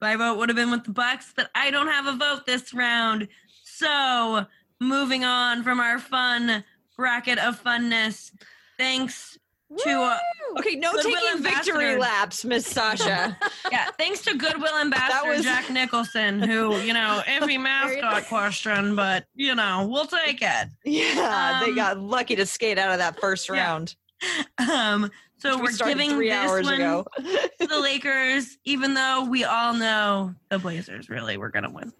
my vote would have been with the Bucks, but I don't have a vote this round. So, moving on from our fun bracket of funness, thanks to taking victory laps, Miss Sasha. Thanks to Goodwill Ambassador Jack Nicholson, who, you know, iffy mascot question, but you know, we'll take it. Yeah, they got lucky to skate out of that first round. So we're giving 3 hours ago to the Lakers, even though we all know the Blazers really were going to win.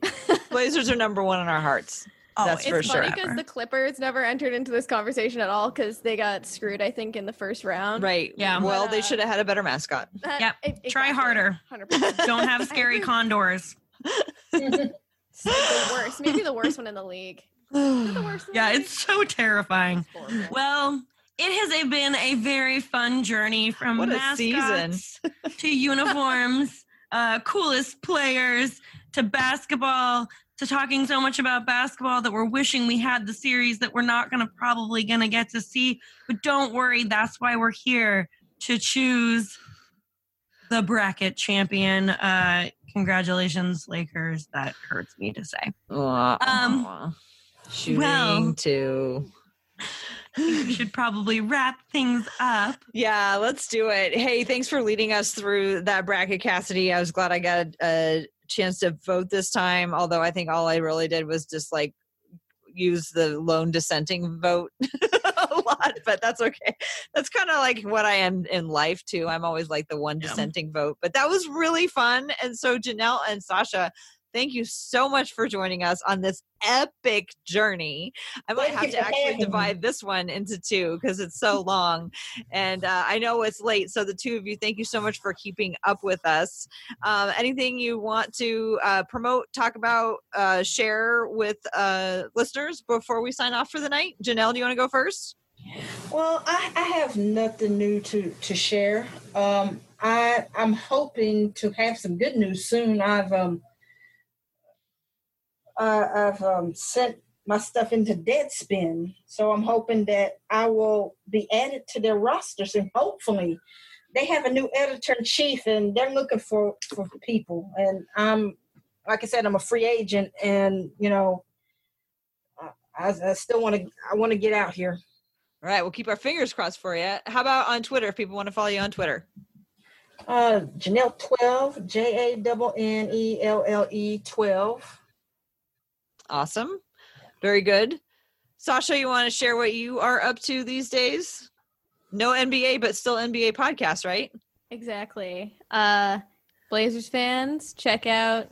Blazers are number one in our hearts. Oh, that's for sure. It's funny because the Clippers never entered into this conversation at all, because they got screwed, I think, in the first round. Right. Yeah. Well, they should have had a better mascot. Try harder. 100%. Don't have scary condors. It's like the worst. Maybe the worst one in the league. It's so terrifying. Well, It has been a very fun journey from mascots to uniforms, coolest players to basketball, to talking so much about basketball that we're wishing we had the series that we're not going to probably going to get to see. But don't worry, that's why we're here, to choose the bracket champion. Congratulations, Lakers. That hurts me to say. Shooting too. We should probably wrap things up. Yeah, let's do it. Hey, thanks for leading us through that bracket, Cassidy. I was glad I got a chance to vote this time, although I think all I really did was just like use the lone dissenting vote a lot, but that's okay. That's kind of like what I am in life too. I'm always like the one dissenting vote, but that was really fun. And so Janelle and Sasha, thank you so much for joining us on this epic journey. I might have to actually divide this one into two because it's so long. And I know it's late. So the two of you, thank you so much for keeping up with us. Anything you want to promote, talk about, share with listeners before we sign off for the night? Janelle, do you want to go first? Well, I have nothing new to share. I'm hoping to have some good news soon. I've sent my stuff into Deadspin, so I'm hoping that I will be added to their rosters, and hopefully they have a new editor-in-chief, and they're looking for people. And I'm, like I said, I'm a free agent, and, you know, I still want to get out here. All right, we'll keep our fingers crossed for you. How about on Twitter, if people want to follow you on Twitter? Janelle 12, Jannelle 12. Awesome. Very good. Sasha, you want to share what you are up to these days? No NBA, but still NBA podcast, right? Exactly. Blazers fans, check out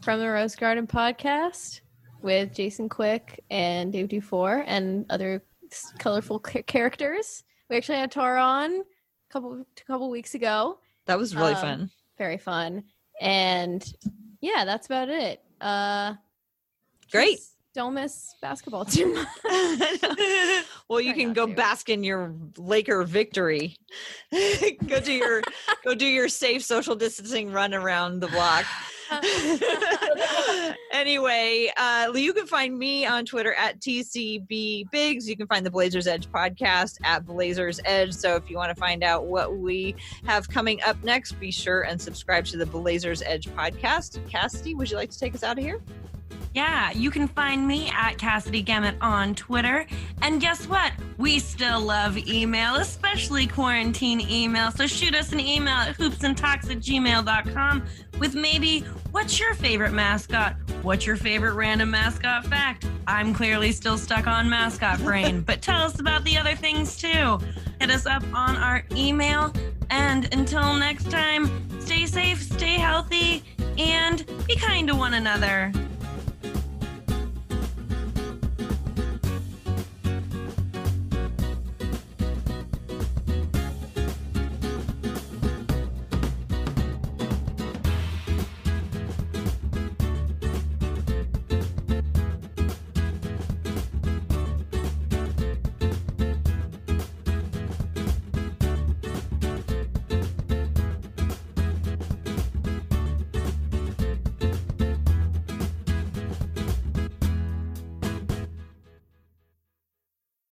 From the Rose Garden podcast with Jason Quick and Dave Dufour and other colorful characters. We actually had Tara on a couple weeks ago. That was really fun. Very fun. And yeah, that's about it. Great. Just don't miss basketball too much. Well, you can go bask in your Laker victory. go do your safe social distancing run around the block. Anyway, you can find me on Twitter at TCBBigs. You can find the Blazers Edge podcast at Blazers Edge. So if you want to find out what we have coming up next, be sure and subscribe to the Blazers Edge podcast. Cassidy, would you like to take us out of here? Yeah, you can find me at Cassidy Gamet on Twitter. And guess what? We still love email, especially quarantine email. So shoot us an email at hoopsandtalks@gmail.com with maybe what's your favorite mascot? What's your favorite random mascot fact? I'm clearly still stuck on mascot brain, but tell us about the other things too. Hit us up on our email. And until next time, stay safe, stay healthy, and be kind to one another.